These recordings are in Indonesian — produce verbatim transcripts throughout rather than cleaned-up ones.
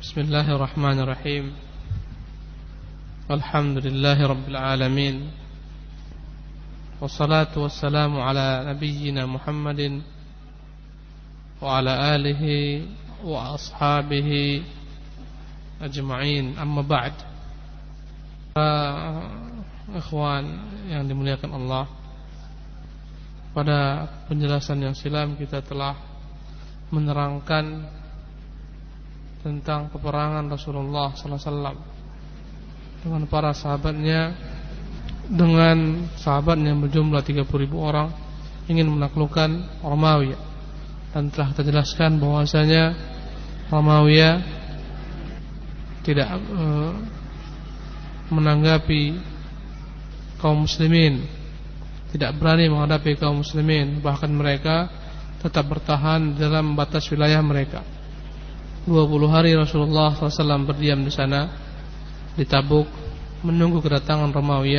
Bismillahirrahmanirrahim. Alhamdulillahi Rabbil Alamin. Wassalatu wassalamu ala nabiyyina Muhammadin wa ala alihi wa ashabihi ajma'in. Amma ba'd. Ikhwan yang dimuliakan Allah, pada penjelasan yang silam kita telah menerangkan tentang peperangan Rasulullah sallallahu alaihi wasallam dengan para sahabatnya, dengan sahabatnya berjumlah tiga puluh ribu orang ingin menaklukkan Romawi. Dan telah kita jelaskan bahwasanya Romawi tidak e, menanggapi kaum muslimin, tidak berani menghadapi kaum muslimin, bahkan mereka tetap bertahan dalam batas wilayah mereka. dua puluh hari Rasulullah sallallahu alaihi wasallam berdiam di sana, di Tabuk, menunggu kedatangan Romawi,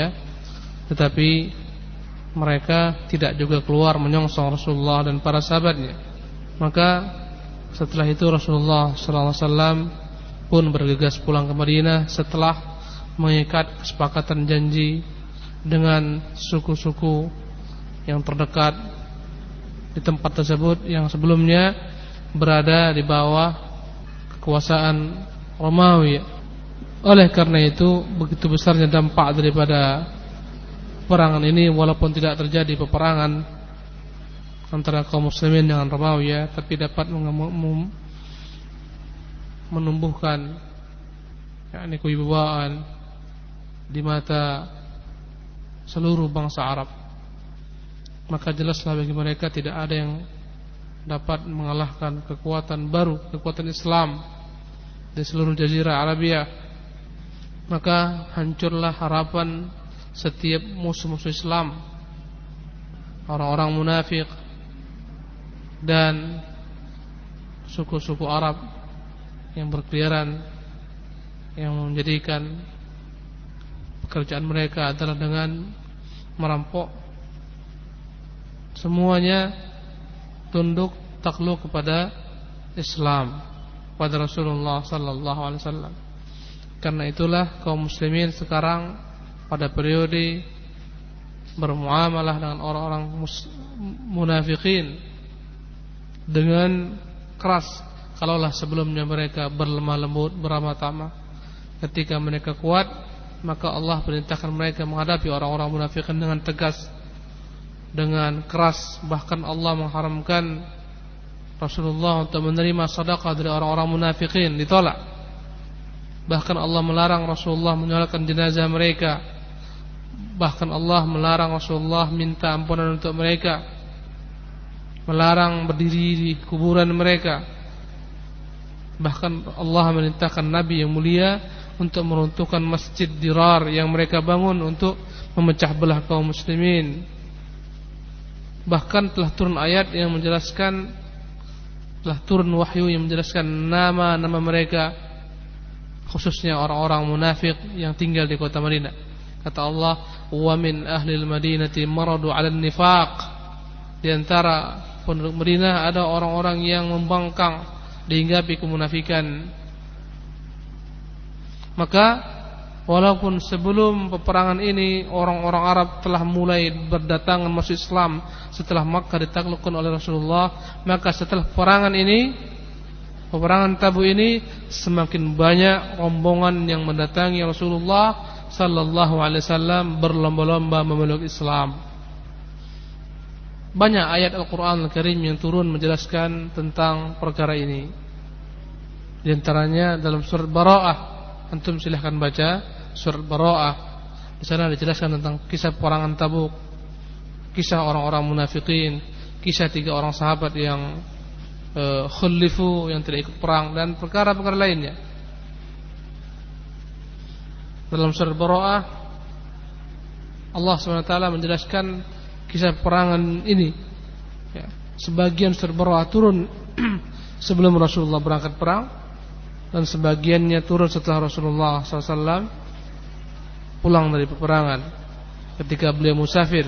tetapi mereka tidak juga keluar menyongsong Rasulullah dan para sahabatnya. Maka setelah itu Rasulullah sallallahu alaihi wasallam pun bergegas pulang ke Madinah setelah mengikat kesepakatan janji dengan suku-suku yang terdekat di tempat tersebut yang sebelumnya berada di bawah kekuasaan Romawi. Oleh karena itu, begitu besarnya dampak daripada peperangan ini, walaupun tidak terjadi peperangan antara kaum muslimin dengan Romawi, tapi dapat menumbuhkan yakni kewibawaan di mata seluruh bangsa Arab. Maka jelaslah bagi mereka tidak ada yang dapat mengalahkan kekuatan baru, kekuatan Islam di seluruh Jazirah Arabia. Maka hancurlah harapan setiap musuh-musuh Islam, orang-orang munafik dan suku-suku Arab yang berkeliaran, yang menjadikan pekerjaan mereka adalah dengan merampok. Semuanya tunduk takluk kepada Islam, kepada Rasulullah sallallahu alaihi wasallam. Karena itulah kaum muslimin sekarang pada periode bermuamalah dengan orang-orang munafikin dengan keras. Kalaulah sebelumnya mereka berlemah lembut, beramah tamah, ketika mereka kuat, maka Allah perintahkan mereka menghadapi orang-orang munafikin dengan tegas, dengan keras. Bahkan Allah mengharamkan Rasulullah untuk menerima sedekah dari orang-orang munafikin, ditolak. Bahkan Allah melarang Rasulullah menyolatkan jenazah mereka. Bahkan Allah melarang Rasulullah minta ampunan untuk mereka, melarang berdiri di kuburan mereka. Bahkan Allah memerintahkan Nabi yang mulia untuk meruntuhkan masjid Dirar yang mereka bangun untuk memecah belah kaum muslimin. Bahkan telah turun ayat yang menjelaskan, telah turun wahyu yang menjelaskan nama-nama mereka, khususnya orang-orang munafik yang tinggal di kota Madinah. Kata Allah, "Wa min ahlil Madinati maradu 'alan nifaq." Di antara penduduk Madinah ada orang-orang yang membangkang, dihinggapi kemunafikan. Maka walaupun sebelum peperangan ini orang-orang Arab telah mulai berdatangan masuk Islam setelah Makkah ditaklukkan oleh Rasulullah, maka setelah peperangan ini, peperangan Tabu ini, semakin banyak rombongan yang mendatangi Rasulullah sallallahu alaihi wasallam berlomba-lomba memeluk Islam. Banyak ayat Al-Qur'an Al-Karim yang turun menjelaskan tentang perkara ini. Di antaranya dalam surat Bara'ah. Antum silahkan baca surat Bara'ah. Di sana dijelaskan tentang kisah peperangan Tabuk, kisah orang-orang munafikin, kisah tiga orang sahabat yang e, khulifu, yang tidak ikut perang, dan perkara-perkara lainnya. Dalam surat Bara'ah Allah subhanahu wa taala menjelaskan kisah peperangan ini. Ya, sebagian surat Bara'ah turun sebelum Rasulullah berangkat perang, dan sebagiannya turun setelah Rasulullah sallallahu alaihi wasallam pulang dari peperangan ketika beliau musafir,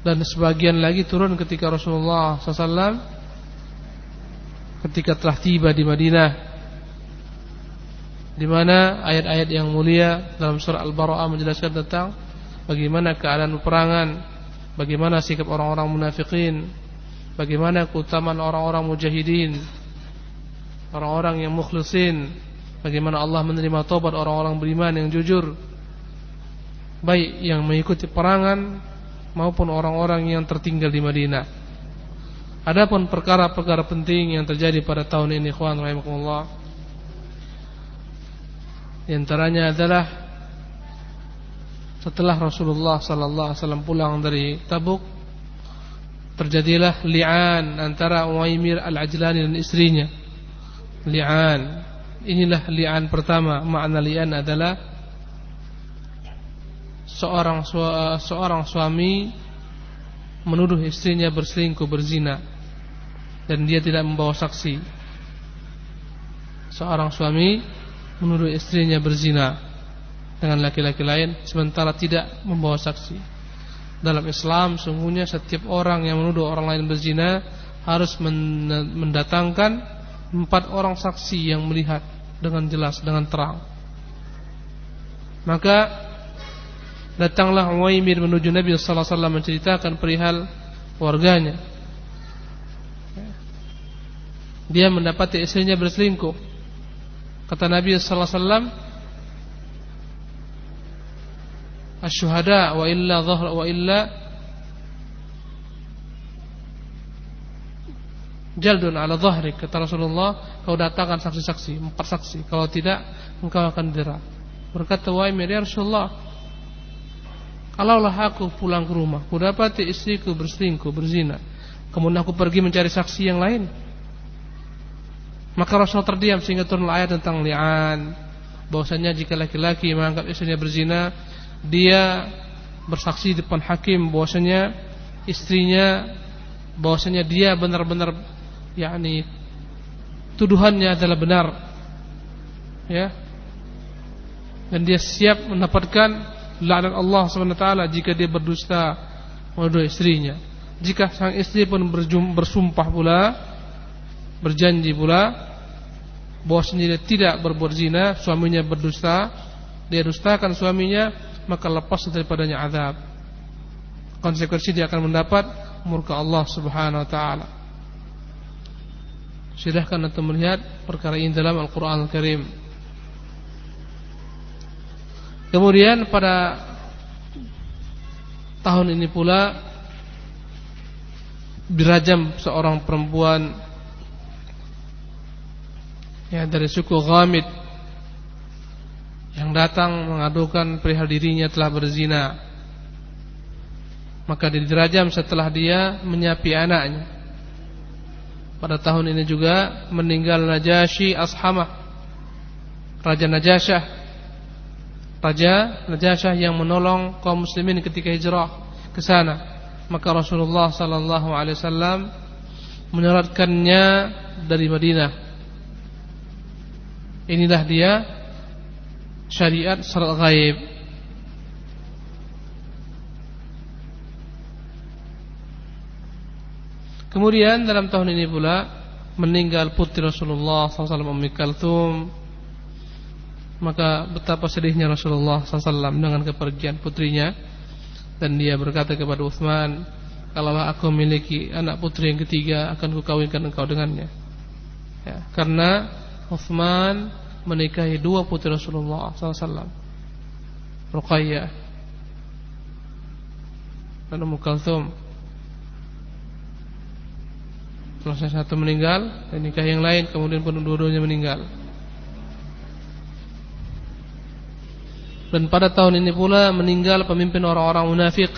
dan sebagian lagi turun ketika Rasulullah sallallahu alaihi wasallam ketika telah tiba di Madinah, di mana ayat-ayat yang mulia dalam surah Al-Bara'ah menjelaskan tentang bagaimana keadaan peperangan, bagaimana sikap orang-orang munafikin, bagaimana keutamaan orang-orang mujahidin, orang-orang yang mukhlisin, bagaimana Allah menerima taubat orang-orang beriman yang jujur, baik yang mengikuti perangan maupun orang-orang yang tertinggal di Madinah. Adapun perkara-perkara penting yang terjadi pada tahun ini, ikhwan rahimakumullah, di antaranya adalah setelah Rasulullah sallallahu alaihi wasallam pulang dari Tabuk, terjadilah li'an antara Uwaimir al-Ajlani dan istrinya. Li'an. Inilah li'an pertama. Makna li'an adalah seorang seorang suami menuduh istrinya berselingkuh, berzina, dan dia tidak membawa saksi. Seorang suami menuduh istrinya berzina dengan laki-laki lain sementara tidak membawa saksi. Dalam Islam sungguhnya setiap orang yang menuduh orang lain berzina harus mendatangkan empat orang saksi yang melihat dengan jelas, dengan terang. Maka datanglah Uwaimir menuju Nabi sallallahu alaihi wasallam menceritakan perihal keluarganya. Dia mendapati istrinya berselingkuh. Kata Nabi sallallahu alaihi wasallam, "Asy-syuhada wa illa dhahra wa illa jaldun ala dhahrik." Kata Rasulullah, kau datangkan saksi-saksi, empat saksi, kalau tidak engkau akan dera. Berkata Uwaimir, "Ya Rasulullah, kalaulah aku pulang ke rumah, ku dapati istriku berselingkuh, berzina, kemudian aku pergi mencari saksi yang lain." Maka Rasul terdiam sehingga turunlah ayat tentang li'an, bahwasanya jika laki-laki menganggap istrinya berzina, dia bersaksi di depan hakim bahwasanya istrinya, bahwasanya dia benar-benar, yakni tuduhannya adalah benar, ya, dan dia siap mendapatkan laknat Allah subhanahu wa taala jika dia berdusta menuduh istrinya. Jika sang istri pun bersumpah pula, berjanji pula bahwasanya dia tidak berbuat zina, suaminya berdusta, dia dustakan suaminya, maka lepas daripadanya azab. Konsekuensi dia akan mendapat murka Allah subhanahu wa taala. Silahkan untuk melihat perkara ini dalam Al-Quran Al-Karim. Kemudian pada tahun ini pula dirajam seorang perempuan, ya, dari suku Ghamid, yang datang mengadukan perihal dirinya telah berzina. Maka dirajam setelah dia menyapi anaknya. Pada tahun ini juga meninggal Najashi Ashamah, Raja Najasyah Raja Najasyah yang menolong kaum muslimin ketika hijrah ke sana. Maka Rasulullah sallallahu alaihi wasallam menyolatkannya dari Madinah. Inilah dia syariat salat ghaib. Kemudian dalam tahun ini pula meninggal putri Rasulullah sallallahu alaihi wasallam Ummu Kultum. Maka betapa sedihnya Rasulullah sallallahu alaihi wasallam dengan kepergian putrinya. Dan dia berkata kepada Utsman, "Kalaulah aku memiliki anak putri yang ketiga, akan kukawinkan engkau dengannya." Ya, karena Utsman menikahi dua putri Rasulullah sallallahu alaihi wasallam, Ruqayyah dan Ummu Kulthum. Setelah satu meninggal dan nikahi yang lain, kemudian pun dua-duanya meninggal. Dan pada tahun ini pula meninggal pemimpin orang-orang munafik,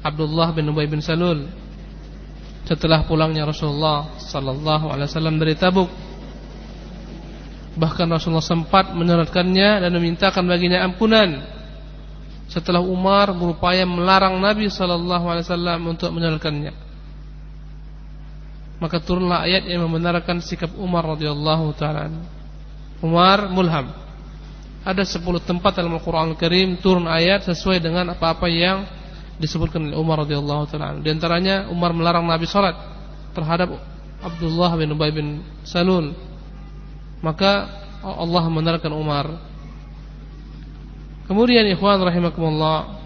Abdullah bin Ubay bin Salul, setelah pulangnya Rasulullah sallallahu alaihi wasallam dari Tabuk. Bahkan Rasulullah sempat menyolatkannya dan memintakan baginya ampunan setelah Umar berupaya melarang Nabi sallallahu alaihi wasallam untuk menyolatkannya. Maka turunlah ayat yang membenarkan sikap Umar radhiyallahu taala. Umar mulham. Ada sepuluh tempat dalam Al-Quran Al-Karim turun ayat sesuai dengan apa-apa yang disebutkan oleh Umar radhiyallahu taala. Di antaranya Umar melarang Nabi salat terhadap Abdullah bin Ubay bin Salul, maka Allah membenarkan Umar. Kemudian ikhwan rahimakumullah,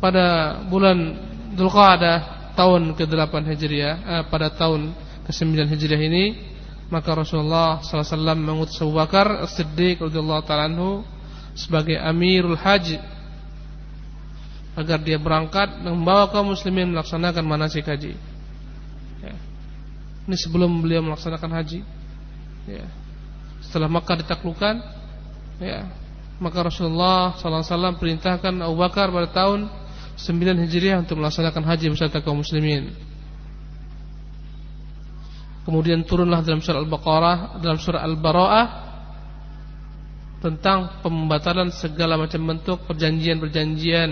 pada bulan Dzulqa'dah tahun ke delapan Hijriah, eh, pada tahun ke sembilan Hijriah ini, maka Rasulullah sallallahu alaihi wasallam mengutus Abu Bakar Siddiq radhiyallahu ta'ala anhu sebagai Amirul Haji agar dia berangkat dan membawa kaum muslimin melaksanakan manasik haji. Ya. Ini sebelum beliau melaksanakan haji. Ya. Setelah Makkah ditaklukkan, ya, maka Rasulullah sallallahu alaihi wasallam perintahkan Abu Bakar pada tahun sembilan Hijriah untuk melaksanakan haji beserta kaum muslimin. Kemudian turunlah dalam surah Al-Baqarah, dalam surah Al-Bara'ah tentang pembatalan segala macam bentuk perjanjian-perjanjian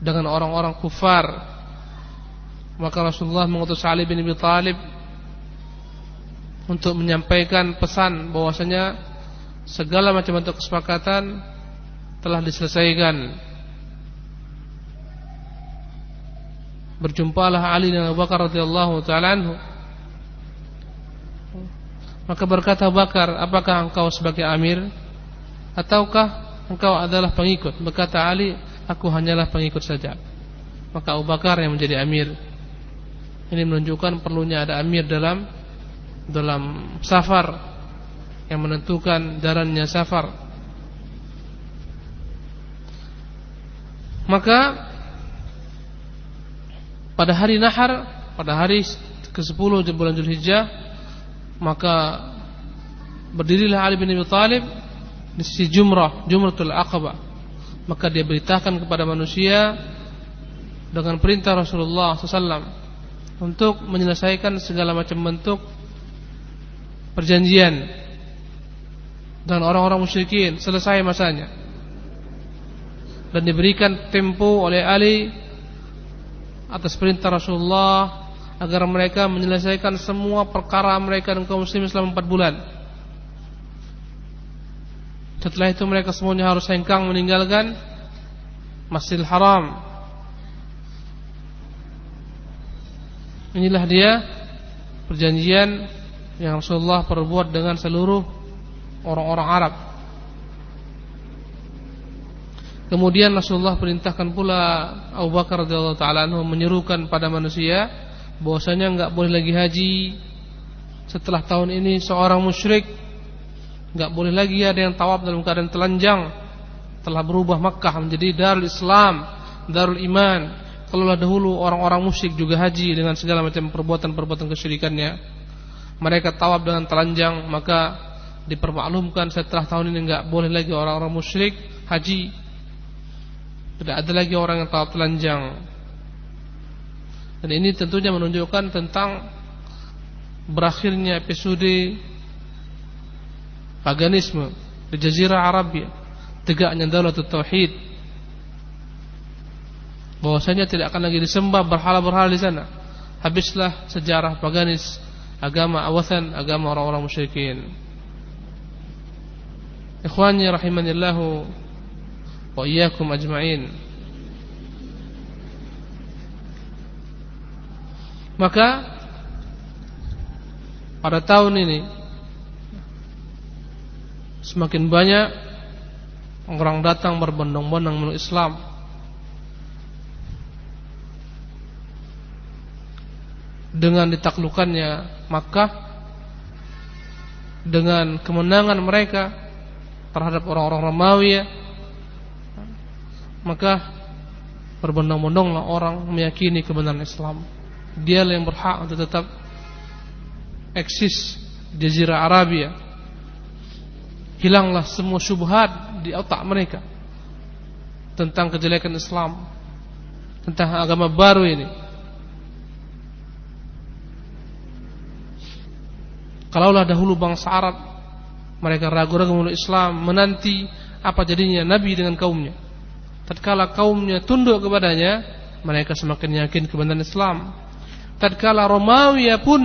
dengan orang-orang kufar. Maka Rasulullah mengutus Ali bin Abi Talib untuk menyampaikan pesan bahwasanya segala macam bentuk kesepakatan telah diselesaikan. Berjumpalah Ali dan Abu Bakar radhiyallahu ta'ala anhu. Maka berkata Abu Bakar, apakah engkau sebagai amir ataukah engkau adalah pengikut? Berkata Ali, aku hanyalah pengikut saja. Maka Abu Bakar yang menjadi amir. Ini menunjukkan perlunya ada amir dalam dalam safar, yang menentukan jalannya safar. Maka pada hari Nahar, pada hari kesepuluh bulan Dzulhijjah, maka berdirilah Ali bin Abi Talib di sisi Jumrah, Jumratul Aqabah. Maka dia beritakan kepada manusia dengan perintah Rasulullah sallallahu alaihi wasallam untuk menyelesaikan segala macam bentuk perjanjian dan orang-orang musyrikin, selesai masanya. Dan diberikan tempo oleh Ali atas perintah Rasulullah agar mereka menyelesaikan semua perkara mereka dan kaum muslimin selama empat bulan. Setelah itu mereka semuanya harus hengkang meninggalkan Masjidil Haram. Inilah dia perjanjian yang Rasulullah perbuat dengan seluruh orang-orang Arab. Kemudian Rasulullah perintahkan pula Abu Bakar radhiyallahu ta'ala anhu menyerukan pada manusia bahwasanya enggak boleh lagi haji setelah tahun ini seorang musyrik. Enggak boleh lagi ada yang tawaf dalam keadaan telanjang. Telah berubah Makkah menjadi Darul Islam, Darul Iman. Kalaulah dahulu orang-orang musyrik juga haji dengan segala macam perbuatan-perbuatan kesyirikannya, mereka tawaf dengan telanjang, maka dipermaklumkan setelah tahun ini enggak boleh lagi orang-orang musyrik haji. Tidak ada lagi orang yang tawaf telanjang. Dan ini tentunya menunjukkan tentang berakhirnya episode paganisme di Jazirah Arabia, tegaknya Daulatut Tauhid, bahwasanya tidak akan lagi disembah berhala-berhala di sana. Habislah sejarah paganis, agama awathan, agama orang-orang musyrikin. Ikhwani rahimanillahu wa iyyakum ajma'in. Maka pada tahun ini semakin banyak orang datang berbondong-bondong menuju Islam. Dengan ditaklukannya Makkah, dengan kemenangan mereka terhadap orang-orang Romawi, ya, maka berbondong-bondonglah orang meyakini kebenaran Islam. Dialah yang berhak untuk tetap eksis di Jazirah Arabia. Hilanglah semua syubhat di otak mereka tentang kejelekan Islam, tentang agama baru ini. Kalaulah dahulu bangsa Arab mereka ragu-ragu memeluk Islam, menanti apa jadinya Nabi dengan kaumnya. Tatkala kaumnya tunduk kepadanya, mereka semakin yakin kebenaran Islam. Tatkala Romawi pun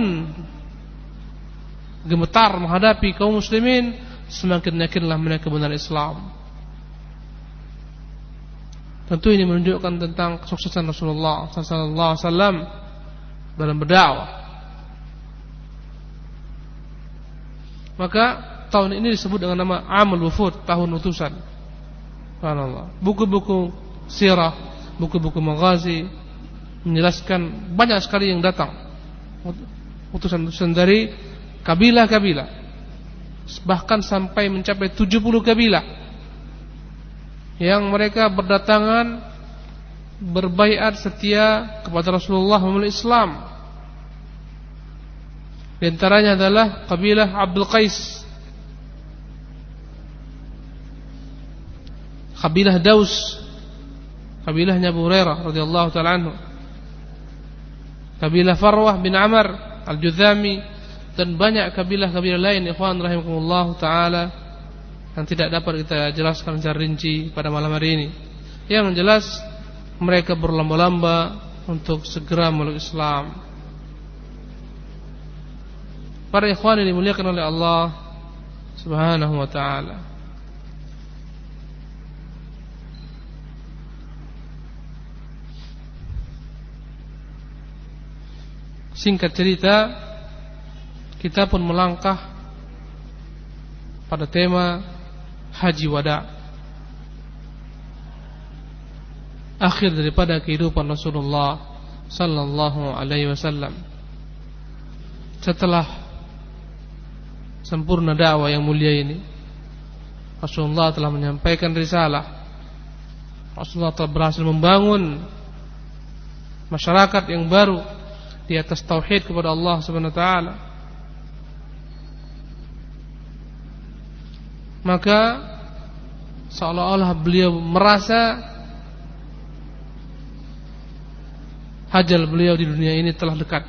gemetar menghadapi kaum muslimin, semakin yakinlah mereka kebenaran Islam. Tentu ini menunjukkan tentang kesuksesan Rasulullah sallallahu alaihi wasallam dalam berdakwah. Maka tahun ini disebut dengan nama Amul Wufud, tahun utusan. Subhanallah. Buku-buku sirah, buku-buku maghazi menjelaskan banyak sekali yang datang. Utusan-utusan dari kabilah-kabilah, bahkan sampai mencapai tujuh puluh kabilah yang mereka berdatangan berbaiat setia kepada Rasulullah memeluk Islam. Di antaranya adalah kabilah Abdul Qais, kabilah Daus, kabilahnya Abu Hurairah radhiyallahu ta'ala anhu, kabilah Farwah bin Amr al-Juzami, dan banyak kabilah-kabilah lain, ikhwan rahimakumullah ta'ala, yang tidak dapat kita jelaskan secara rinci pada malam hari ini. Yang jelas mereka berlomba-lomba untuk segera memeluk Islam. Para ikhwan yang dimuliakan oleh Allah Subhanahu wa ta'ala, singkat cerita, kita pun melangkah pada tema Haji Wada', akhir daripada kehidupan Rasulullah Sallallahu alaihi wasallam. Setelah sempurna dakwah yang mulia ini, Rasulullah telah menyampaikan risalah, Rasulullah telah berhasil membangun masyarakat yang baru di atas tauhid kepada Allah Subhanahu wa taala. Maka seolah-olah beliau merasa ajal beliau di dunia ini telah dekat,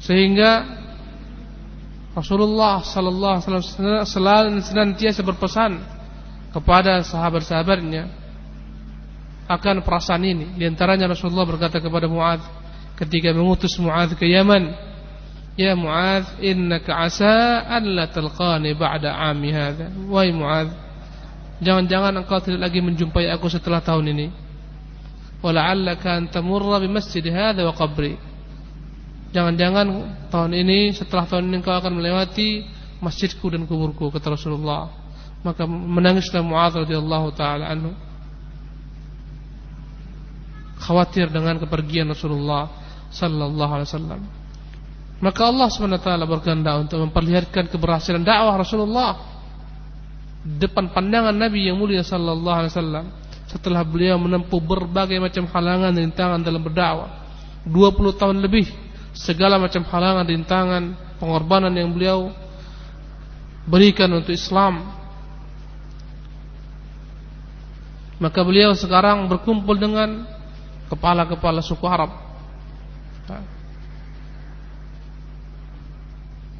sehingga Rasulullah sallallahu alaihi wasallam selalu senantiasa berpesan kepada sahabat-sahabatnya akan perasaan ini. Di antaranya Rasulullah berkata kepada Muadz ketika mengutus Muadz ke Yaman, "Ya Muadz, innaka asa an la talqani ba'da 'ami hadza." Wahai Muadz, jangan-jangan engkau tidak lagi menjumpai aku setelah tahun ini. "Wa la'allaka an tamurra bi masjid hadza wa qabri." Jangan-jangan tahun ini, setelah tahun ini, engkau akan melewati masjidku dan kuburku, kata Rasulullah. Maka menangislah Mu'adz radhiyallahu ta'ala anhu, khawatir dengan kepergian Rasulullah sallallahu alaihi wasallam. Maka Allah Subhanahu wa taala berkehendak untuk memperlihatkan keberhasilan dakwah Rasulullah depan pandangan Nabi yang mulia sallallahu alaihi wasallam, setelah beliau menempuh berbagai macam halangan dan rintangan dalam berdakwah. dua puluh tahun lebih, segala macam halangan, rintangan, pengorbanan yang beliau berikan untuk Islam. Maka beliau sekarang berkumpul dengan kepala-kepala suku Arab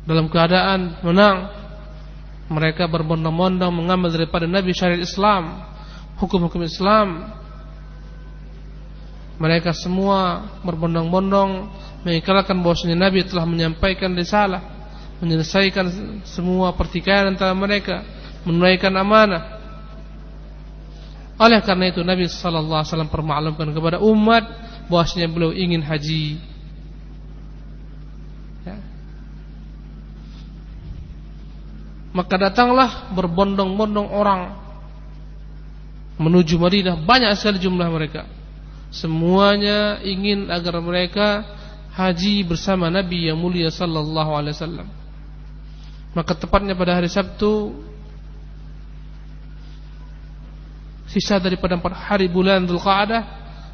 dalam keadaan menang. Mereka berbondong-bondong mengambil daripada Nabi syariat Islam, hukum-hukum Islam. Mereka semua berbondong-bondong mengikrarkan bahwasanya Nabi telah menyampaikan risalah, menyelesaikan semua pertikaian antara mereka, menunaikan amanah. Oleh karena itu Nabi sallallahu alaihi wasallam permaklumkan kepada umat bahwasanya beliau ingin haji. Ya. Maka datanglah berbondong-bondong orang menuju Madinah, banyak sekali jumlah mereka. Semuanya ingin agar mereka haji bersama Nabi yang mulia sallallahu alaihi wasallam. Maka tepatnya pada hari Sabtu, sisa daripada empat hari bulan Dzul Qa'dah,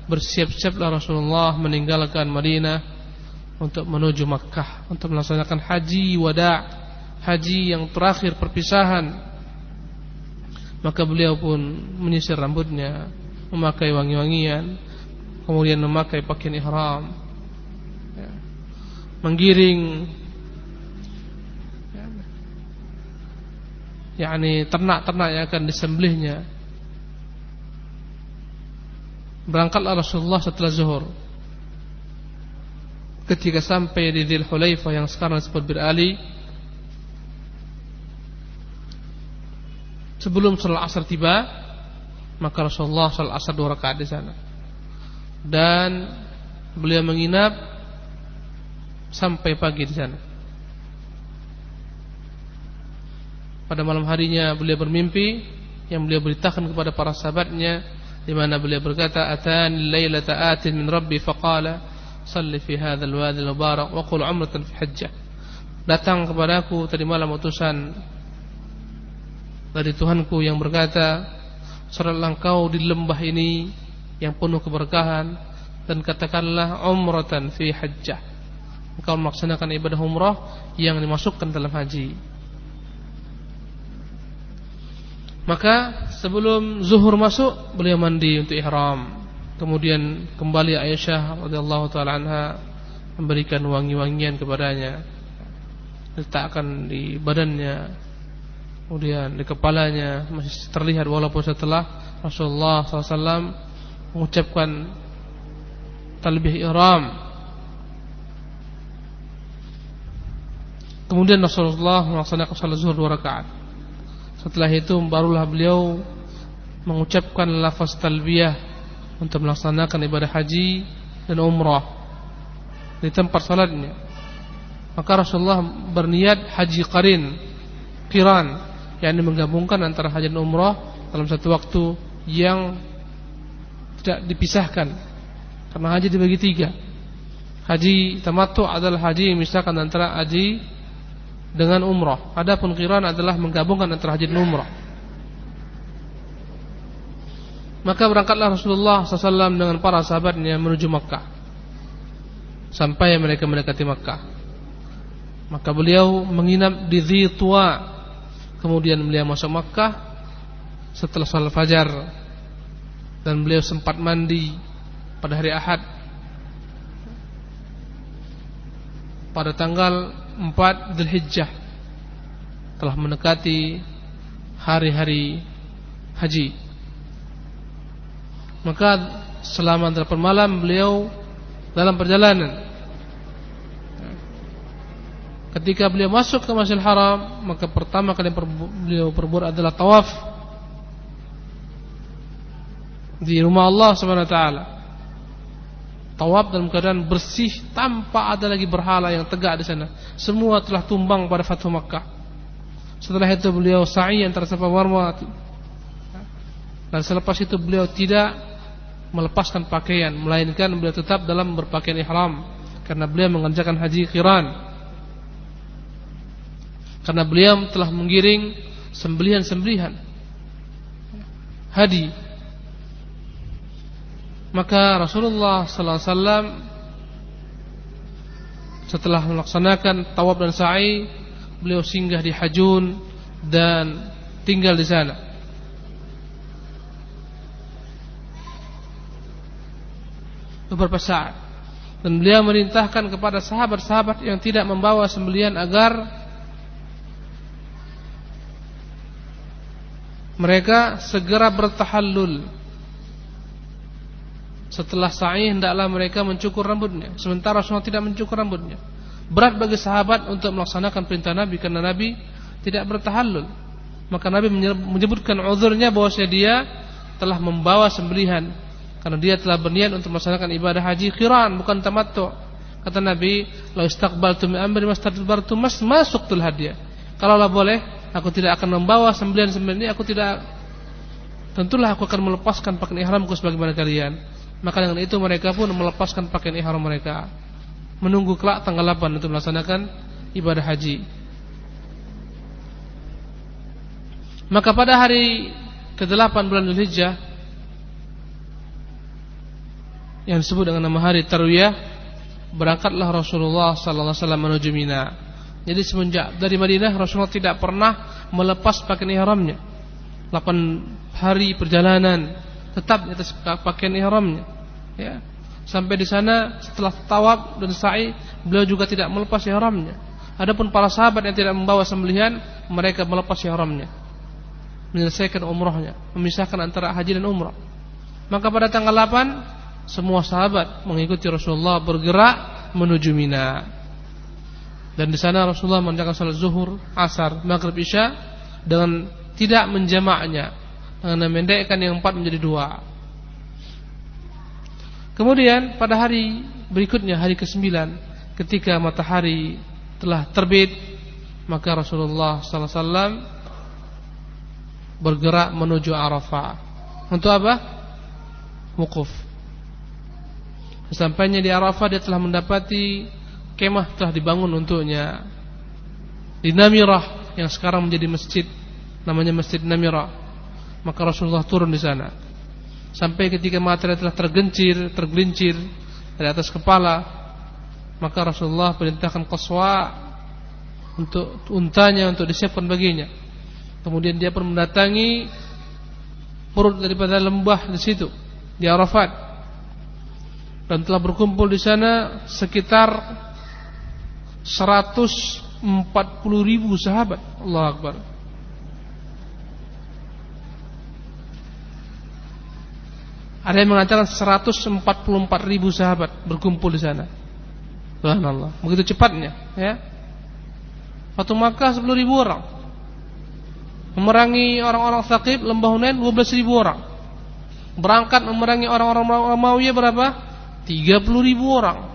bersiap-siaplah Rasulullah meninggalkan Madinah untuk menuju Makkah, untuk melaksanakan haji wada', haji yang terakhir perpisahan. Maka beliau pun menyisir rambutnya, memakai wangi-wangian, kemudian memakai pakaian ihram, menggiring yakni ternak-ternak yang akan disembelihnya. Berangkatlah Rasulullah setelah zuhur. Ketika sampai di Dzul Hulaifah yang sekarang disebut Bir Ali, sebelum salat asar tiba, maka Rasulullah salat asar dua rakaat di sana. dan beliau menginap sampai pagi di sana. Pada malam harinya beliau bermimpi yang beliau beritakan kepada para sahabatnya, di mana beliau berkata, "Atani lailata atin min Rabbi faqala salli fi hadzal wadi al-mubarak wa qul umratan fi hajjah." Datang kepadaku tadi malam utusan dari Tuhanku yang berkata, "Salatlah engkau di lembah ini yang penuh keberkahan dan katakanlah umratan fi hajjah." Engkau melaksanakan ibadah umrah yang dimasukkan dalam haji. Maka sebelum zuhur masuk beliau mandi untuk ihram. Kemudian kembali Aisyah radhiyallahu taala anha memberikan wangi-wangian kepadanya, letakkan di badannya, kemudian di kepalanya, masih terlihat walaupun setelah Rasulullah shallallahu alaihi wasallam mengucapkan talbih ihram. Kemudian Rasulullah melaksanakan salat zuhur dua rakaat. Setelah itu barulah beliau mengucapkan lafaz talbiyah untuk melaksanakan ibadah haji dan umrah di tempat salatnya. Maka Rasulullah berniat haji qarin, qiran, yakni menggabungkan antara haji dan umrah dalam satu waktu yang tidak dipisahkan. Karena haji dibagi tiga. Haji tamattu adalah haji misalkan antara haji dengan umrah. Adapun qiran adalah menggabungkan antara haji dan umrah. Maka berangkatlah Rasulullah shallallahu alaihi wasallam dengan para sahabatnya menuju Makkah sampai mereka mendekati Makkah. Maka beliau menginap di Dzituwa. Kemudian beliau masuk Makkah setelah salat fajar dan beliau sempat mandi pada hari Ahad pada tanggal empat Dzulhijjah, telah mendekati hari-hari haji. Maka selama delapan malam beliau dalam perjalanan. Ketika beliau masuk ke Masjidil Haram, maka pertama kali beliau perbuat adalah tawaf di rumah Allah Subhanahu wa taala. Tawaf dalam keadaan bersih, tanpa ada lagi berhala yang tegak di sana. Semua telah tumbang pada Fathu Makkah. Setelah itu beliau sa'i antara Safa Marwa. Dan selepas itu beliau tidak melepaskan pakaian, melainkan beliau tetap dalam berpakaian ihram, karena beliau mengerjakan haji qiran. Karena beliau telah menggiring sembelihan-sembelihan hadi. Maka Rasulullah sallallahu alaihi wasallam setelah melaksanakan tawaf dan sa'i, beliau singgah di Hajun dan tinggal di sana. Beberapa saat. Dan beliau merintahkan kepada sahabat-sahabat yang tidak membawa sembelihan agar mereka segera bertahallul. Setelah sa'i hendaklah mereka mencukur rambutnya, sementara Rasulullah tidak mencukur rambutnya. Berat bagi sahabat untuk melaksanakan perintah Nabi karena Nabi tidak bertahallul. Maka Nabi menyebutkan uzurnya bahwasanya dia telah membawa sembelihan karena dia telah berniat untuk melaksanakan ibadah haji qiran, bukan tamattu. Kata Nabi, "La istaqbaltu min amri mastadbartu masmasuqtul hadiah." Kalaulah boleh, aku tidak akan membawa sembelihan-sembelihan ini, aku tidak, tentulah aku akan melepaskan pakaian ihramku sebagaimana kalian. Maka dengan itu mereka pun melepaskan pakaian ihram mereka, menunggu kelak tanggal delapan untuk melaksanakan ibadah haji. Maka pada hari kedelapan bulan Dzulhijjah, yang disebut dengan nama hari Tarwiyah, berangkatlah Rasulullah sallallahu alaihi wasallam menuju Mina. Jadi semenjak dari Madinah Rasulullah tidak pernah melepas pakaian ihramnya. delapan hari perjalanan tetap di atas pakaian ihramnya, ya. Sampai di sana setelah tawaf dan sa'i beliau juga tidak melepas ihramnya. Adapun para sahabat yang tidak membawa sembelihan, mereka melepas ihramnya, menyelesaikan umrahnya, memisahkan antara haji dan umrah. Maka pada tanggal delapan semua sahabat mengikuti Rasulullah bergerak menuju Mina. Dan di sana Rasulullah menjalankan salat zuhur, asar, maghrib, isya dengan tidak menjamaknya, dengan memendekkan yang empat menjadi dua. Kemudian pada hari berikutnya, hari kesembilan, ketika matahari telah terbit, maka Rasulullah sallallahu alaihi wasallam bergerak menuju Arafah. Untuk apa? Wukuf. Sesampainya di Arafah, dia telah mendapati kemah telah dibangun untuknya di Namirah, yang sekarang menjadi masjid, namanya Masjid Namirah. Maka Rasulullah turun di sana. Sampai ketika matahari telah tergencir, tergelincir dari atas kepala, maka Rasulullah perintahkan Qaswa untuk untanya untuk disiapkan baginya. Kemudian dia pun mendatangi perut daripada lembah di situ, di Arafat, dan telah berkumpul di sana sekitar seratus empat puluh ribu sahabat. Allahu Akbar. Ada yang mengatakan seratus empat puluh empat ribu sahabat berkumpul di sana. Subhanallah, begitu cepatnya, ya. Fatu Makkah sepuluh ribu orang memerangi orang-orang Thaqif, lembah Hunain dua belas ribu orang. Berangkat memerangi orang-orang Umayyah berapa? tiga puluh ribu orang.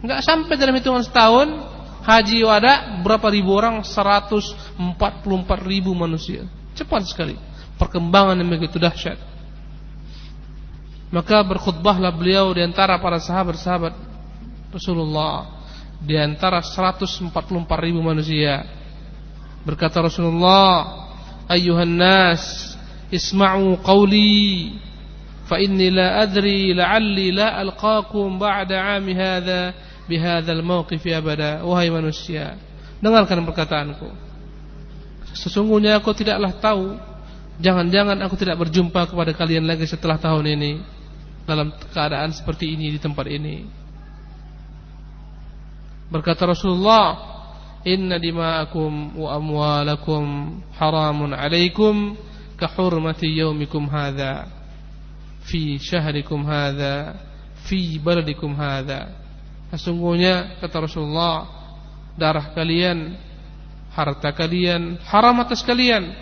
Enggak sampai dalam hitungan setahun, Haji Wada' berapa ribu orang? seratus empat puluh empat ribu manusia. Cepat sekali perkembangan yang begitu dahsyat. Maka berkhutbahlah beliau di antara para sahabat-sahabat Rasulullah, di antara seratus empat puluh empat ribu manusia. Berkata Rasulullah, "Ayyuhan nas, isma'u qawli, fa inni la adri la'alli la alqaakum ba'da 'ami hadza bihadzal mawqif abada." Wahai manusia, dengarkan perkataanku. Sesungguhnya aku tidaklah tahu, jangan-jangan aku tidak berjumpa kepada kalian lagi setelah tahun ini dalam keadaan seperti ini, di tempat ini. Berkata Rasulullah, "Inna dima'akum wa amwalakum haramun 'alaikum ka hurmati yaumikum hadza fi syahrikum hadza fi baladikum hadza." Sesungguhnya, kata Rasulullah, darah kalian, harta kalian haram atas kalian,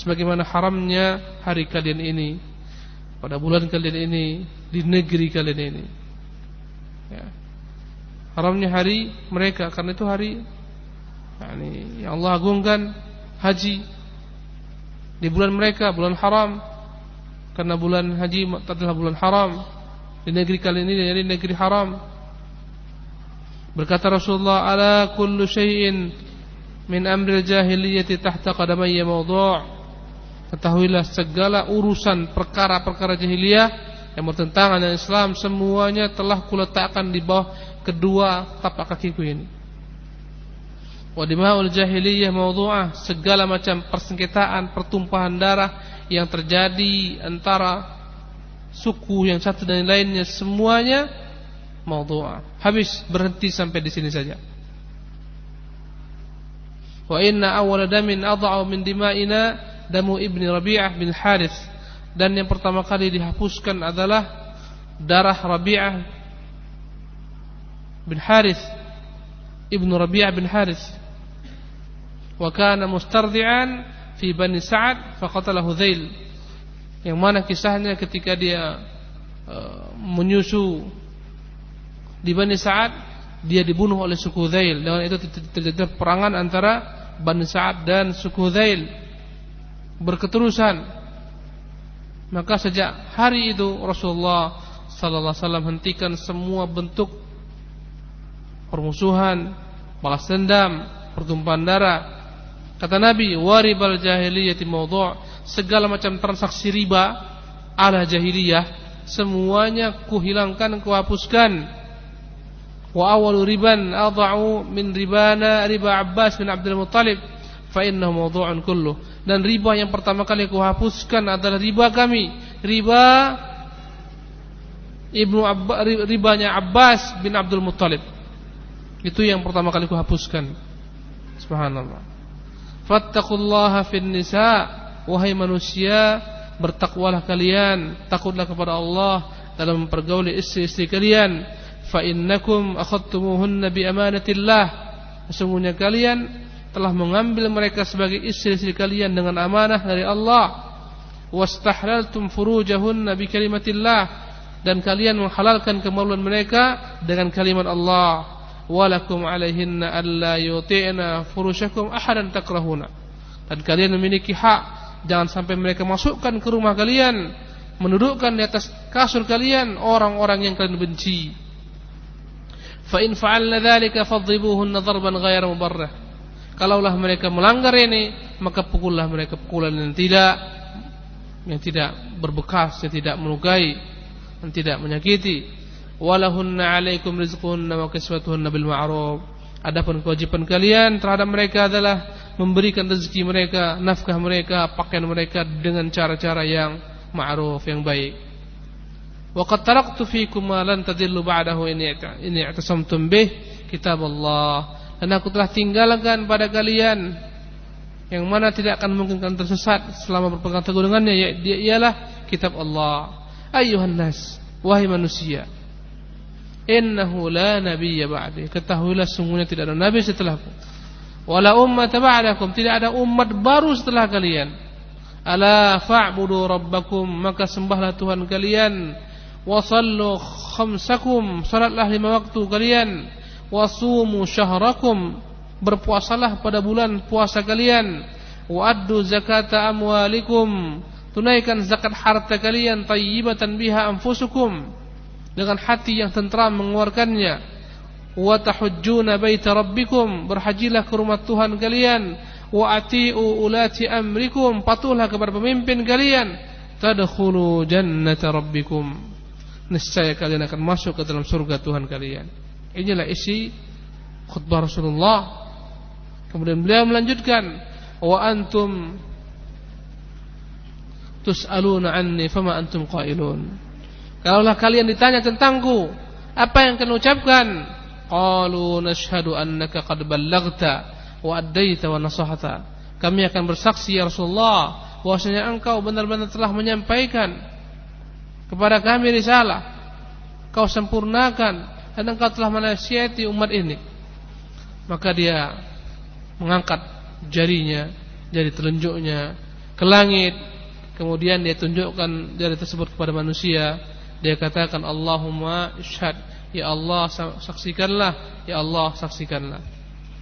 sebagaimana haramnya hari kalian ini, pada bulan kalian ini, di negeri kalian ini, ya. Haramnya hari mereka, karena itu hari yani, yang Allah agungkan, haji, di bulan mereka, bulan haram. Karena bulan haji adalah bulan haram, di negeri kalian ini dari negeri haram. Berkata Rasulullah, "Ala kullu syai'in min amril jahiliyati tahta qadamayya mawdu'." Ketahuilah, segala urusan perkara-perkara jahiliyah yang bertentangan dengan Islam, semuanya telah kuletakkan di bawah kedua tapak kakiku ini. Wa dima'ul jahiliyah mawdu'ah. Segala macam persengketaan, pertumpahan darah yang terjadi antara suku yang satu dan lainnya, semuanya mawdu'ah. Habis, berhenti sampai di sini saja. Wa inna awwala damin adha'u min dima'ina damu ibni Rabi'ah bin Harits. Dan yang pertama kali dihapuskan adalah darah Rabi'ah bin Harits, ibnu Rabi'ah bin Harits. Wa kana mustardi'an fi Bani Sa'ad fa qatalahu Dzail. Yang mana kisahnya ketika dia uh, menyusu di Bani Sa'ad, dia dibunuh oleh suku Dzail. Dengan itu terjadi peperangan antara Bani Sa'ad dan suku Dzail berketerusan. Maka sejak hari itu Rasulullah sallallahu alaihi wasallam hentikan semua bentuk permusuhan, balas dendam, pertumpahan darah. Kata Nabi, "Waribal jahiliyati mawdu'." Segala macam transaksi riba ala jahiliyah, semuanya kuhilangkan, kuhapuskan. Wa awwalu riban adha'u min ribana riba Abbas bin Abdul Mutallib fa innahu mawdu'un kulluh. Dan riba yang pertama kali aku hapuskan adalah riba kami, riba Ibnu Abba, ribanya Abbas bin Abdul Muttalib. Itu yang pertama kali aku hapuskan. Subhanallah. Fattaqullaha fin nisa. Wahai manusia, bertakwalah kalian, takutlah kepada Allah dalam mempergauli istri-istri kalian. Fa innakum akhadtumuhunna bi amanatillah. Sesungguhnya kalian telah mengambil mereka sebagai istri-istri kalian dengan amanah dari Allah. Wastahlaltum furujahunna bi kalimatillah. dan kalian menghalalkan kemaluan mereka dengan kalimat Allah, walakum alaihinna alla yuti'na furushakum ahadan takrahuna. Dan kalian memiliki hak, jangan sampai mereka masukkan ke rumah kalian, menudukkan di atas kasur kalian orang-orang yang kalian benci. Fa in fa'alna dzalika fadhibuhunna darban ghayra mubarrah. Kalaulah mereka melanggar ini, maka pukullah mereka pukulan yang tidak yang tidak berbekas, yang tidak melukai, yang tidak menyakiti. Walahunna 'alaikum rizquhunna wa kiswatuhunna bil ma'ruf. Adapun kewajiban kalian terhadap mereka adalah memberikan rezeki mereka, nafkah mereka, pakaian mereka dengan cara-cara yang ma'ruf, yang baik. Wa qad taraktu fikum ma lan tadillu ba'dahu in i'tasamtum bih kitaballah. Dan aku telah tinggalkan pada kalian yang mana tidak akan mungkin kalian tersesat selama berpegang teguh dengannya, ialah kitab Allah. Ayuhan nas, wahai manusia, innahu la nabiyya ba'di, ketahuilah sungguhnya tidak ada nabi setelahku, wala ummata ba'dakum, tidak ada umat baru setelah kalian, ala fa'budu rabbakum, maka sembahlah Tuhan kalian, wasallu khamsakum, salatlah lima waktu kalian, wasumu syahrakum, berpuasalah pada bulan puasa kalian, wa'addu zakata amwalikum, tunaikan zakat harta kalian, tayyibatan biha anfusukum, dengan hati yang tenteram mengeluarkannya, wa tahujjuna baita rabbikum, berhajilah ke rumah Tuhan kalian, wa ati'u ulati amrikum, patuhlah kepada pemimpin kalian, tadkhulu jannata rabbikum, niscaya kalian akan masuk ke dalam surga Tuhan kalian. Inilah isi khutbah Rasulullah. Kemudian beliau melanjutkan, wa antum tus'aluna anni fama antum qailun. Kalaulah kalian ditanya tentangku, apa yang kalian ucapkan? Qalu nashhadu annaka qad ballaghta wa addaita wa nasahata. Kami akan bersaksi ya Rasulullah, bahwasanya engkau benar-benar telah menyampaikan kepada kami risalah. Kau sempurnakan dan engkau telah menasihati umat ini. Maka dia mengangkat jarinya, jari telunjuknya ke langit, kemudian dia tunjukkan jari tersebut kepada manusia. Dia katakan, Allahumma ishhad, ya Allah saksikanlah, ya Allah saksikanlah.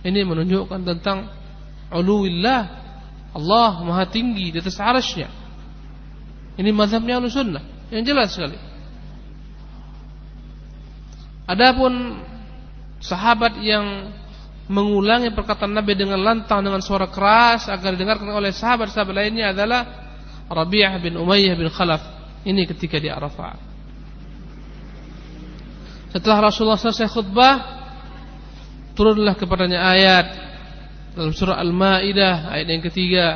Ini menunjukkan tentang uluwillah, Allah maha tinggi di atas arasy-Nya. Ini mazhabnya Ahlus Sunnah yang jelas sekali. Adapun sahabat yang mengulangi perkataan Nabi dengan lantang, dengan suara keras agar didengarkan oleh sahabat-sahabat lainnya adalah Rabi'ah bin Umayyah bin Khalaf. Ini ketika di Arafah. Setelah Rasulullah selesai khutbah, turunlah kepadanya ayat dalam surah Al-Ma'idah ayat yang ketiga.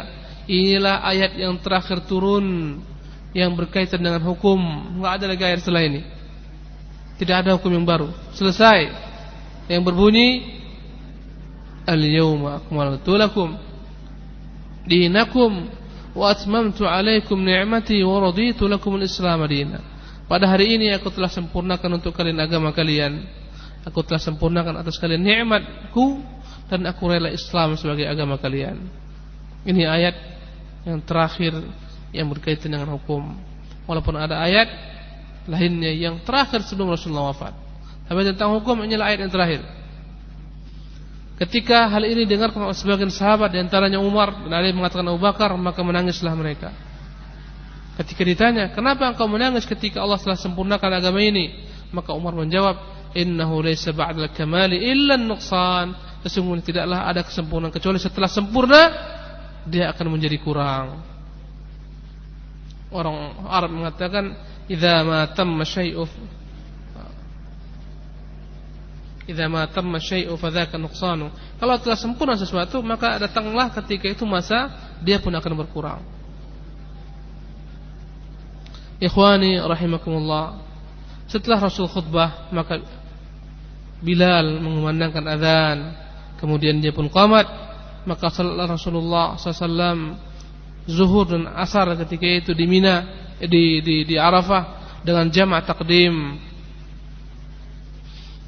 Inilah ayat yang terakhir turun yang berkaitan dengan hukum. Tidak ada lagi ayat setelah ini. Tidak ada hukum yang baru. Selesai. Yang berbunyi Al-yawma akmaltu lakum dinakum wa atmamtu alaikum ni'mati wa raditu lakum al-islam dinan. Pada hari ini aku telah sempurnakan untuk kalian agama kalian, aku telah sempurnakan atas kalian nikmatku, dan aku rela Islam sebagai agama kalian. Ini ayat yang terakhir yang berkaitan dengan hukum. Walaupun ada ayat lainnya yang terakhir sebelum Rasulullah wafat, tapi tentang hukum inilah ayat yang terakhir. Ketika hal ini dengarkan oleh sebagian sahabat, di antaranya Umar bin Ali mengatakan Abu Bakar, maka menangislah mereka. Ketika ditanya, kenapa engkau menangis ketika Allah telah sempurnakan agama ini? Maka Umar menjawab, innahu laysa ba'dal kamali illa nuqsan. Sesungguhnya tidaklah ada kesempurnaan kecuali setelah sempurna dia akan menjadi kurang. Orang Arab mengatakan, idza ma tamma syai'u idza ma tamma syai'u fadzaka nuqsanu. Kalau telah sempurna sesuatu, maka datanglah ketika itu masa dia pun akan berkurang. Ikhwani rahimakumullah, setelah Rasul khutbah, maka Bilal mengumandangkan azan, kemudian dia pun qamat. Maka salatlah Rasulullah shallallahu alaihi wasallam zuhur dan asar ketika itu di Mina, di, di, di Arafah dengan jamak takdim.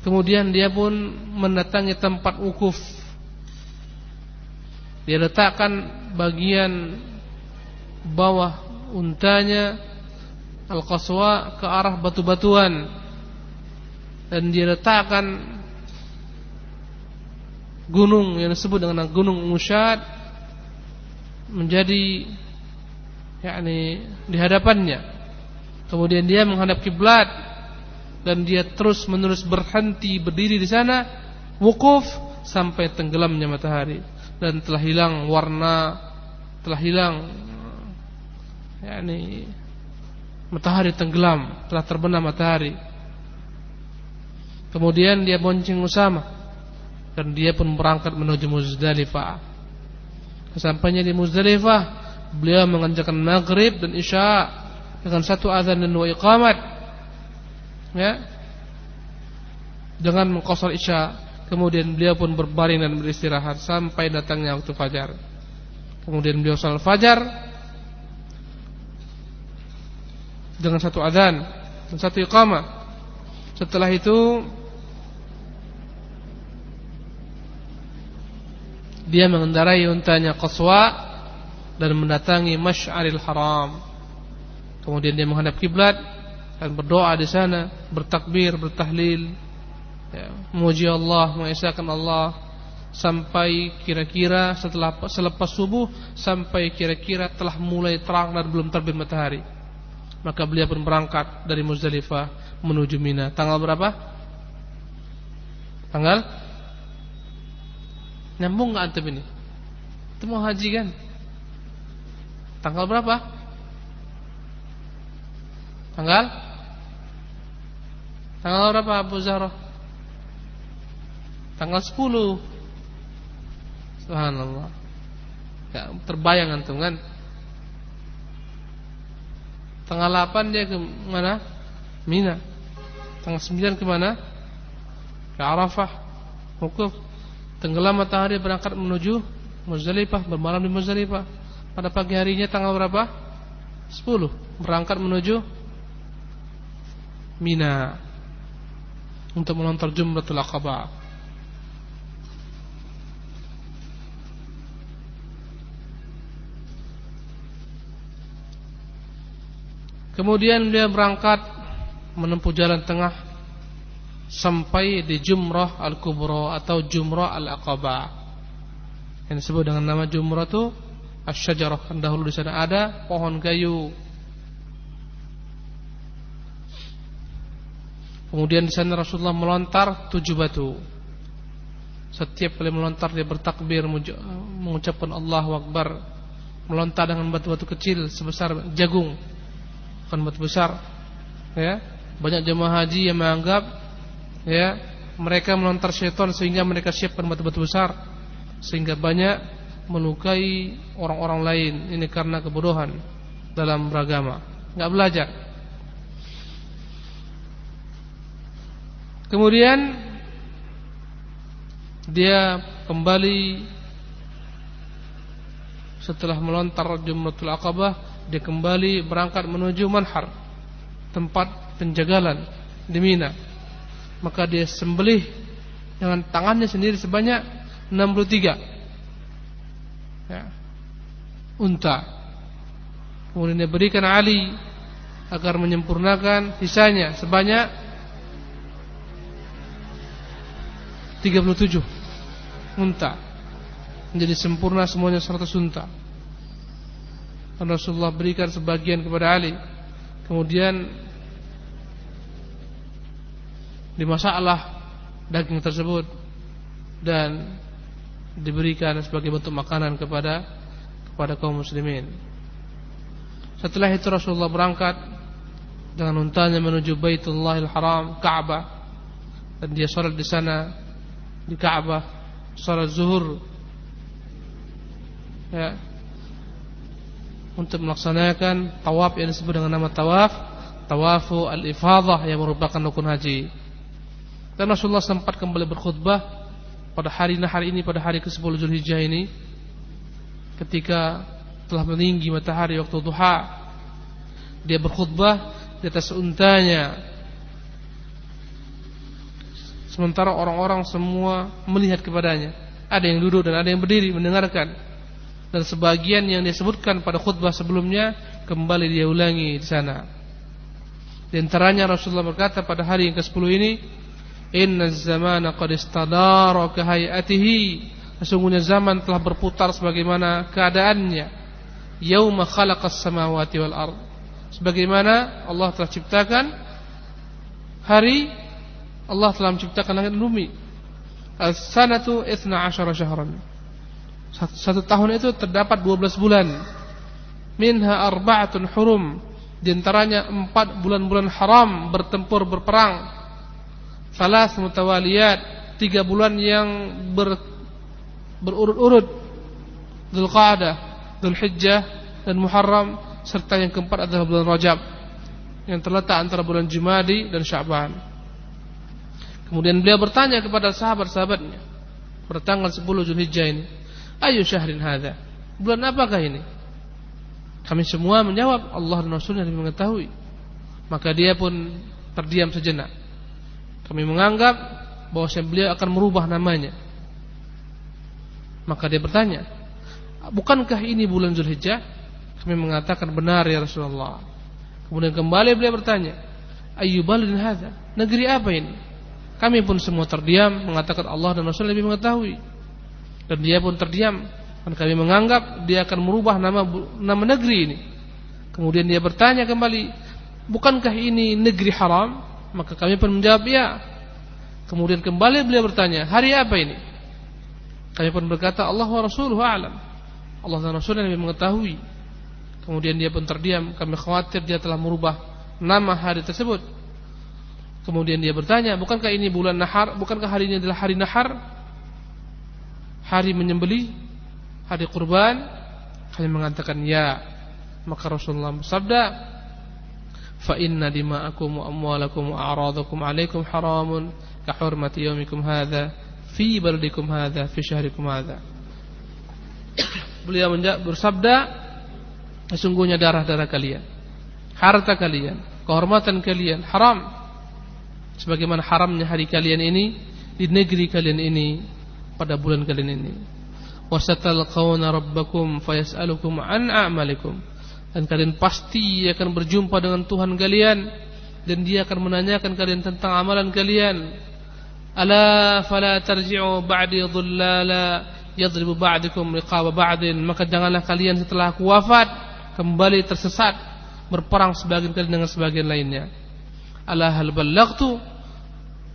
Kemudian dia pun mendatangi tempat wukuf. Dia letakkan bagian bawah untanya Al-Qaswa ke arah batu-batuan, dan diletakkan gunung yang disebut dengan Gunung Musyad menjadi yakni di hadapannya. Kemudian dia menghadap kiblat dan dia terus-menerus berhenti berdiri di sana, wukuf sampai tenggelamnya matahari, dan telah hilang warna, telah hilang yakni matahari tenggelam, telah terbenam matahari. Kemudian dia bonceng Usama dan dia pun berangkat menuju Muzdalifah. Sesampainya di Muzdalifah, beliau mengerjakan maghrib dan isya dengan satu azan dan dua iqamat, ya, dengan mengqasar isya. Kemudian beliau pun berbaring dan beristirahat sampai datangnya waktu fajar. Kemudian beliau salat fajar dengan satu azan dan satu iqamah. Setelah itu dia mengendarai untanya Qaswa dan mendatangi Masy'aril Haram. Kemudian dia menghadap kiblat dan berdoa di sana, bertakbir, bertahlil, ya, memuji Allah, mengesahkan Allah, sampai kira-kira setelah selepas subuh, sampai kira-kira telah mulai terang dan belum terbit matahari. Maka beliau pun berangkat dari Muzdalifah menuju Mina. Tanggal berapa? Tanggal? Nyambung nggak antum ini? Itu mau haji kan? Tanggal berapa? Tanggal? Tanggal berapa Abu Zahra? Tanggal sepuluh. Subhanallah. Gak terbayang antum kan? Tanggal delapan dia ke mana? Mina. Tanggal sembilan ke mana? Ke Arafah. Wukuf. Tenggelam matahari, berangkat menuju Muzdalifah, bermalam di Muzdalifah. Pada pagi harinya tanggal berapa? sepuluh. Berangkat menuju Mina untuk melontar Jumratul Aqabah. Kemudian dia berangkat menempuh jalan tengah sampai di Jumrah Al-Kubra atau Jumrah Al-Aqabah yang disebut dengan nama Jumrah itu Asy-syajarah. Dahulu di sana ada pohon kayu. Kemudian di sana Rasulullah melontar tujuh batu. Setiap kali melontar dia bertakbir, mengucapkan Allahu Akbar. Melontar dengan batu-batu kecil sebesar jagung, bukan batu besar. Ya, banyak jemaah haji yang menganggap, ya, mereka melontar syaitan sehingga mereka siapkan batu-batu besar sehingga banyak melukai orang-orang lain. Ini karena kebodohan dalam beragama, nggak belajar. Kemudian dia kembali setelah melontar Jumratul Aqabah, dia kembali berangkat menuju Manhar, tempat penjagalan di Mina. Maka dia sembelih dengan tangannya sendiri sebanyak enam puluh tiga. Ya, unta. Kemudian dia berikan Ali agar menyempurnakan sisanya sebanyak tiga puluh tujuh unta, menjadi sempurna semuanya seratus unta. Dan Rasulullah berikan sebagian kepada Ali. Kemudian dimasaklah daging tersebut dan diberikan sebagai bentuk makanan kepada kepada kaum muslimin. Setelah itu Rasulullah berangkat dengan untanya menuju Baytullahil haram, Ka'bah, dan dia salat di sana di Ka'bah, salat zuhur, ya, untuk melaksanakan tawaf yang disebut dengan nama tawaf tawafu al-ifadah yang merupakan rukun haji. Dan Rasulullah sempat kembali berkhutbah pada hari nah hari ini, pada hari kesepuluh Zulhijjah ini, ketika telah meninggi matahari waktu duha, dia berkhutbah di atas untanya, sementara orang-orang semua melihat kepadanya. Ada yang duduk dan ada yang berdiri mendengarkan. Dan sebagian yang disebutkan pada khutbah sebelumnya kembali dia ulangi di sana. Di antaranya Rasulullah berkata pada hari yang kesepuluh ini, "Inna az-zamana qad istadara ka hayatihi." Sesungguhnya zaman telah berputar sebagaimana keadaannya. Yauma khalaqas samawati wal ard. Sebagaimana Allah telah ciptakan hari, Allah telah menciptakan langit dan bumi. As-sanatu itsna ashara syahran. Satu, satu tahun itu terdapat dua belas bulan. Minha arba'atun hurum. Di antaranya empat bulan-bulan haram bertempur berperang. Salas mutawaliyat, tiga bulan yang ber, berurut-urut. Dzulqa'dah, Dzulhijjah dan Muharram, serta yang keempat adalah bulan Rajab yang terletak antara bulan Jumadi dan Sya'ban. Kemudian beliau bertanya kepada sahabat-sahabatnya pada tanggal sepuluh Dzulhijjah ini, "Ayu syahrin hadza?" Bulan apakah ini? Kami semua menjawab, "Allah dan Rasulnya yang mengetahui." Maka dia pun terdiam sejenak. Kami menganggap bahwa beliau akan merubah namanya. Maka dia bertanya, "Bukankah ini bulan Dzulhijjah?" Kami mengatakan, "Benar ya Rasulullah." Kemudian kembali beliau bertanya, "Ayyu balin hadza?" Negeri apa ini? Kami pun semua terdiam, mengatakan, "Allah dan Rasulnya yang mengetahui." Dan dia pun terdiam. Dan kami menganggap dia akan merubah nama nama negeri ini. Kemudian dia bertanya kembali, "Bukankah ini negeri haram?" Maka kami pun menjawab, "Ya." Kemudian kembali beliau bertanya, "Hari apa ini?" Kami pun berkata, "Allah wa rasuluhu a'lam." Allah dan Rasulnya yang mengetahui. Kemudian dia pun terdiam. Kami khawatir dia telah merubah nama hari tersebut. Kemudian dia bertanya, "Bukankah ini bulan Nahar? Bukankah hari ini adalah hari Nahar? Hari menyembelih, hari kurban?" Kami mengatakan, "Ya." Maka Rasulullah bersabda, "Fa inna dima'akum wa amwalakum wa a'radakum 'alaikum haramun ka hurmati yaumikum hadza fi baladikum hadza fi syahrikum hadza." Beliau bersabda, "Sesungguhnya darah-darah kalian, harta kalian, kehormatan kalian haram sebagaimana haramnya hari kalian ini di negeri kalian ini pada bulan kalian ini. Wasatalqawna rabbakum fayas'alukum an a'malikum." Dan kalian pasti akan berjumpa dengan Tuhan kalian dan dia akan menanyakan kalian tentang amalan kalian. "Ala fala tarji'u ba'di dhullala yadribu ba'dukum riqaba ba'din." Maka janganlah kalian setelah aku wafat kembali tersesat, berperang sebagian kalian dengan sebagian lainnya. "Ala hal ballaghtu?"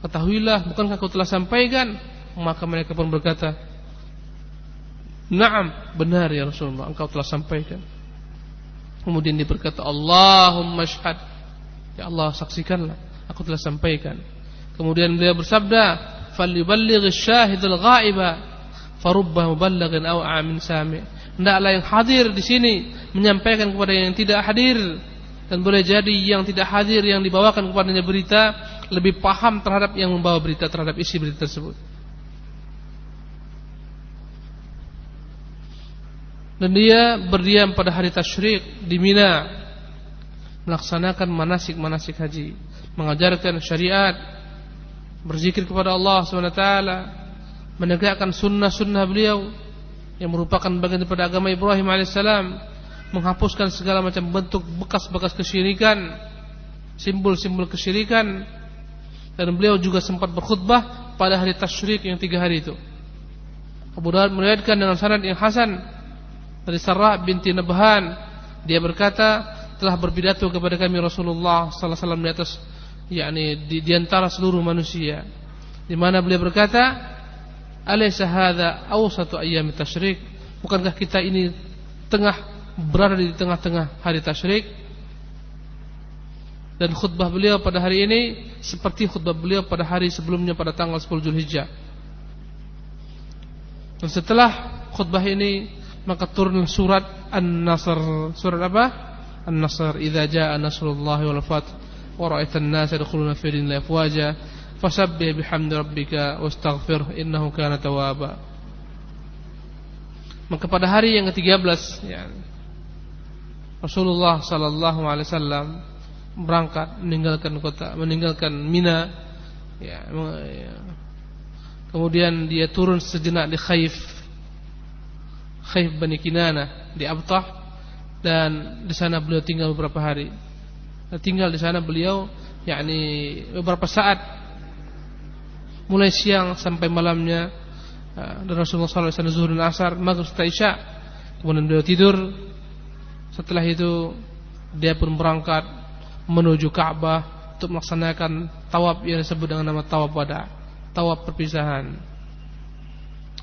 Ketahuilah, bukankah aku telah sampaikan? Maka mereka pun berkata, "Na'am, benar ya Rasulullah, engkau telah sampaikan." Kemudian dia berkata, "Allahumma syhad." Ya Allah, saksikanlah, aku telah sampaikan. Kemudian beliau bersabda, "Falyuballigh asyhadul ghaiba farubba muballighin aw amin sami." Hendaklah yang hadir di sini menyampaikan kepada yang tidak hadir, dan boleh jadi yang tidak hadir yang dibawakan kepadanya berita lebih paham terhadap yang membawa berita, terhadap isi berita tersebut. Dan dia berdiam pada hari tasyrik di Mina, melaksanakan manasik-manasik haji, mengajarkan syariat, berzikir kepada Allah subhanahu wa taala, menegakkan sunnah-sunnah beliau yang merupakan bagian daripada agama Ibrahim alaihissalam, menghapuskan segala macam bentuk bekas-bekas kesyirikan, simbol-simbol kesyirikan. Dan beliau juga sempat berkhutbah pada hari tasyrik yang tiga hari itu. Abu Dawud meriwayatkan dengan sanad yang hasan dari Sarah binti Nabhan, dia berkata, "Telah berpidato kepada kami Rasulullah sallallahu alaihi wasallam di atas yakni di, di antara seluruh manusia." Di mana beliau berkata, "Alaysa hadza awsatu ayyamit tasyrik?" Bukankah kita ini tengah berada di tengah-tengah hari tasyrik? Dan khutbah beliau pada hari ini seperti khutbah beliau pada hari sebelumnya pada tanggal sepuluh Zulhijjah. Dan setelah khutbah ini maka turun surat An-Nasr. Surat apa? An-Nasr. "Idza jaa nasrullahi wal fath wa ra'aitan nasa yadkhuluna fi dinillahi afwaja fasabbih bihamdi rabbika wastaghfirhu innahu kana tawwaba." Maka pada hari yang ketiga belas ya, Rasulullah sallallahu alaihi wasallam berangkat meninggalkan kota, meninggalkan Mina ya, ya. Kemudian dia turun sejenak di Khaif, Khaif Bani Kinanah di Abtah, dan di sana beliau tinggal beberapa hari. tinggal di sana beliau yakni beberapa saat mulai siang sampai malamnya. Dan Rasulullah sallallahu alaihi wasallam zuhur dan asar, maghrib serta isya, kemudian beliau tidur. Setelah itu dia pun berangkat menuju Ka'bah untuk melaksanakan tawaf yang disebut dengan nama tawaf wada', tawaf perpisahan.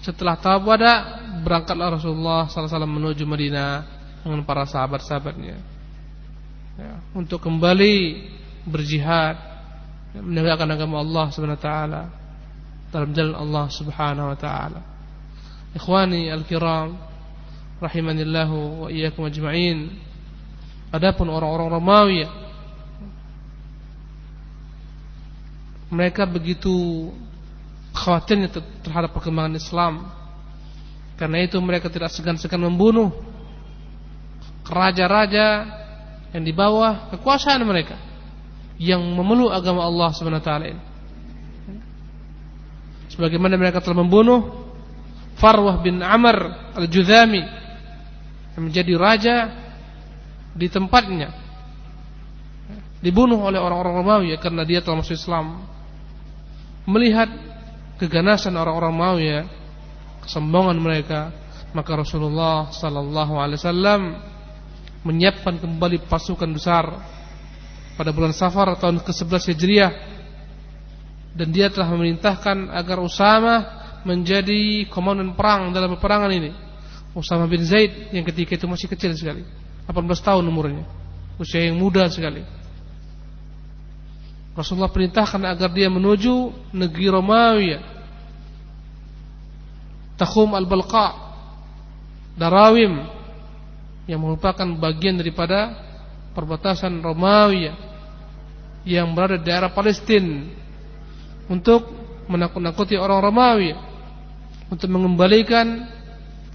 Setelah tawaf wada', berangkatlah Rasulullah sallallahu alaihi wasallam menuju Madinah dengan para sahabat-sahabatnya. Ya, untuk kembali berjihad menegakkan agama Allah Subhanahu wa taala dalam jalan Allah Subhanahu wa taala. Ikhwani al-kiram rahimanillah wa iyyakum ajma'in. Adapun orang-orang Romawi, mereka begitu khawatirnya terhadap perkembangan Islam. Karena itu mereka tidak segan-segan membunuh raja-raja yang di bawah kekuasaan mereka yang memeluk agama Allah Subhanahu wa taala ini, sebagaimana mereka telah membunuh Farwah bin Amr al-Juzami yang menjadi raja di tempatnya, dibunuh oleh orang-orang Romawi karena dia telah masuk Islam. Melihat keganasan orang-orang Romawi, kesombongan mereka, maka Rasulullah sallallahu alaihi wasallam menyiapkan kembali pasukan besar pada bulan Safar tahun kesebelas Hijriah, dan dia telah memerintahkan agar Usama menjadi komandan perang dalam peperangan ini. Usama bin Zaid yang ketika itu masih kecil sekali, delapan belas tahun umurnya, usia yang muda sekali. Rasulullah perintahkan agar dia menuju negeri Romawi, Tahum Al-Balqa', Darawim, yang merupakan bagian daripada perbatasan Romawi yang berada di daerah Palestina, untuk menakut-nakuti orang Romawi, untuk mengembalikan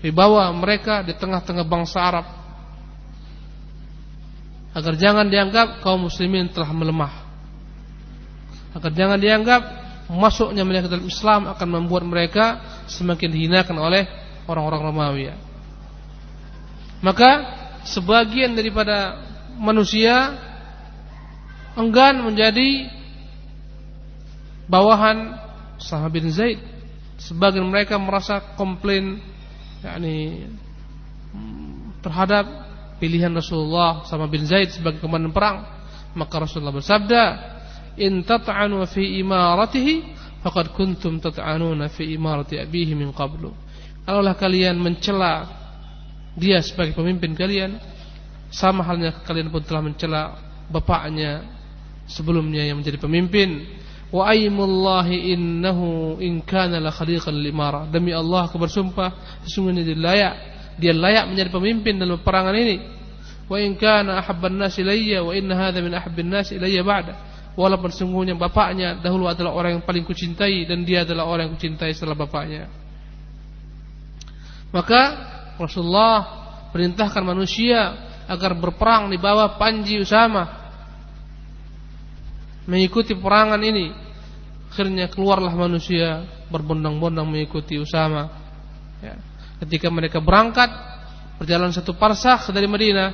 wibawa mereka di tengah-tengah bangsa Arab, agar jangan dianggap kaum muslimin telah melemah, agar jangan dianggap masuknya mereka dalam Islam akan membuat mereka semakin dihinakan oleh orang-orang Romawi. Maka sebagian daripada manusia enggan menjadi bawahan Usama bin Zaid. Sebagian mereka merasa komplain yakni terhadap pilihan Rasulullah Usama bin Zaid sebagai komandan perang. Maka Rasulullah bersabda, "In tat'anu fi imaratihi faqad kuntum tat'anuna fi imarati abihi min qablu." Kalaulah kalian mencela dia sebagai pemimpin kalian, sama halnya kalian pun telah mencela bapaknya sebelumnya yang menjadi pemimpin. Wa aymullahi innahu in kana la khaliqan lil imara. Demi Allah aku bersumpah, sesungguhnya dia layak, dia layak menjadi pemimpin dalam perangan ini. Wa in kana ahabban nas ilayya wa inna hadha min ahabbin nas ilayya ba'da. Walaupun sesungguhnya bapaknya dahulu adalah orang yang paling kucintai, dan dia adalah orang yang kucintai setelah bapaknya. Maka Rasulullah perintahkan manusia agar berperang di bawah panji Usama, mengikuti perangan ini. Akhirnya keluarlah manusia berbondong-bondong mengikuti Usama. Ya. Ketika mereka berangkat berjalan satu parsah dari Madinah,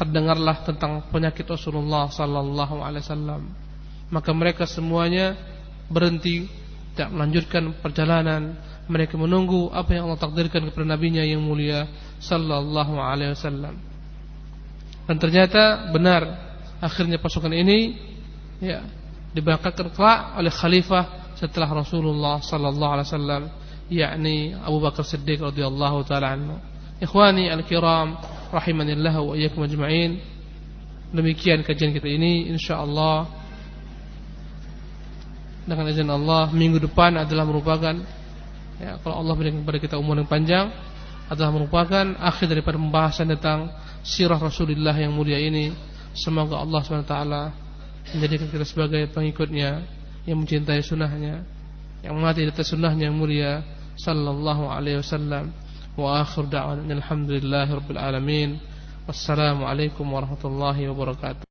terdengarlah tentang penyakit Rasulullah sallallahu alaihi wasallam. Maka mereka semuanya berhenti, tidak melanjutkan perjalanan. Mereka menunggu apa yang Allah takdirkan kepada nabinya yang mulia sallallahu alaihi wasallam. Dan ternyata benar, akhirnya pasukan ini ya diberangkatkan kelak oleh khalifah setelah Rasulullah sallallahu alaihi wasallam, yakni Abu Bakar Siddiq radhiyallahu taala anhu. Ikhwani al-kiram rahimanillah wa iyyakum ajma'in. Demikian kajian kita ini, insyaallah dengan izin Allah minggu depan adalah merupakan, ya, kalau Allah berikan kepada kita umur yang panjang, adalah merupakan akhir daripada pembahasan tentang sirah Rasulullah yang mulia ini. Semoga Allah subhanahu wa taala menjadikan kita sebagai pengikutnya yang mencintai sunnahnya, yang mati di atas sunnahnya yang mulia sallallahu alaihi wasallam. Wa akhir da'wana alhamdulillahi rabbil alamin. Wassalamualaikum warahmatullahi wabarakatuh.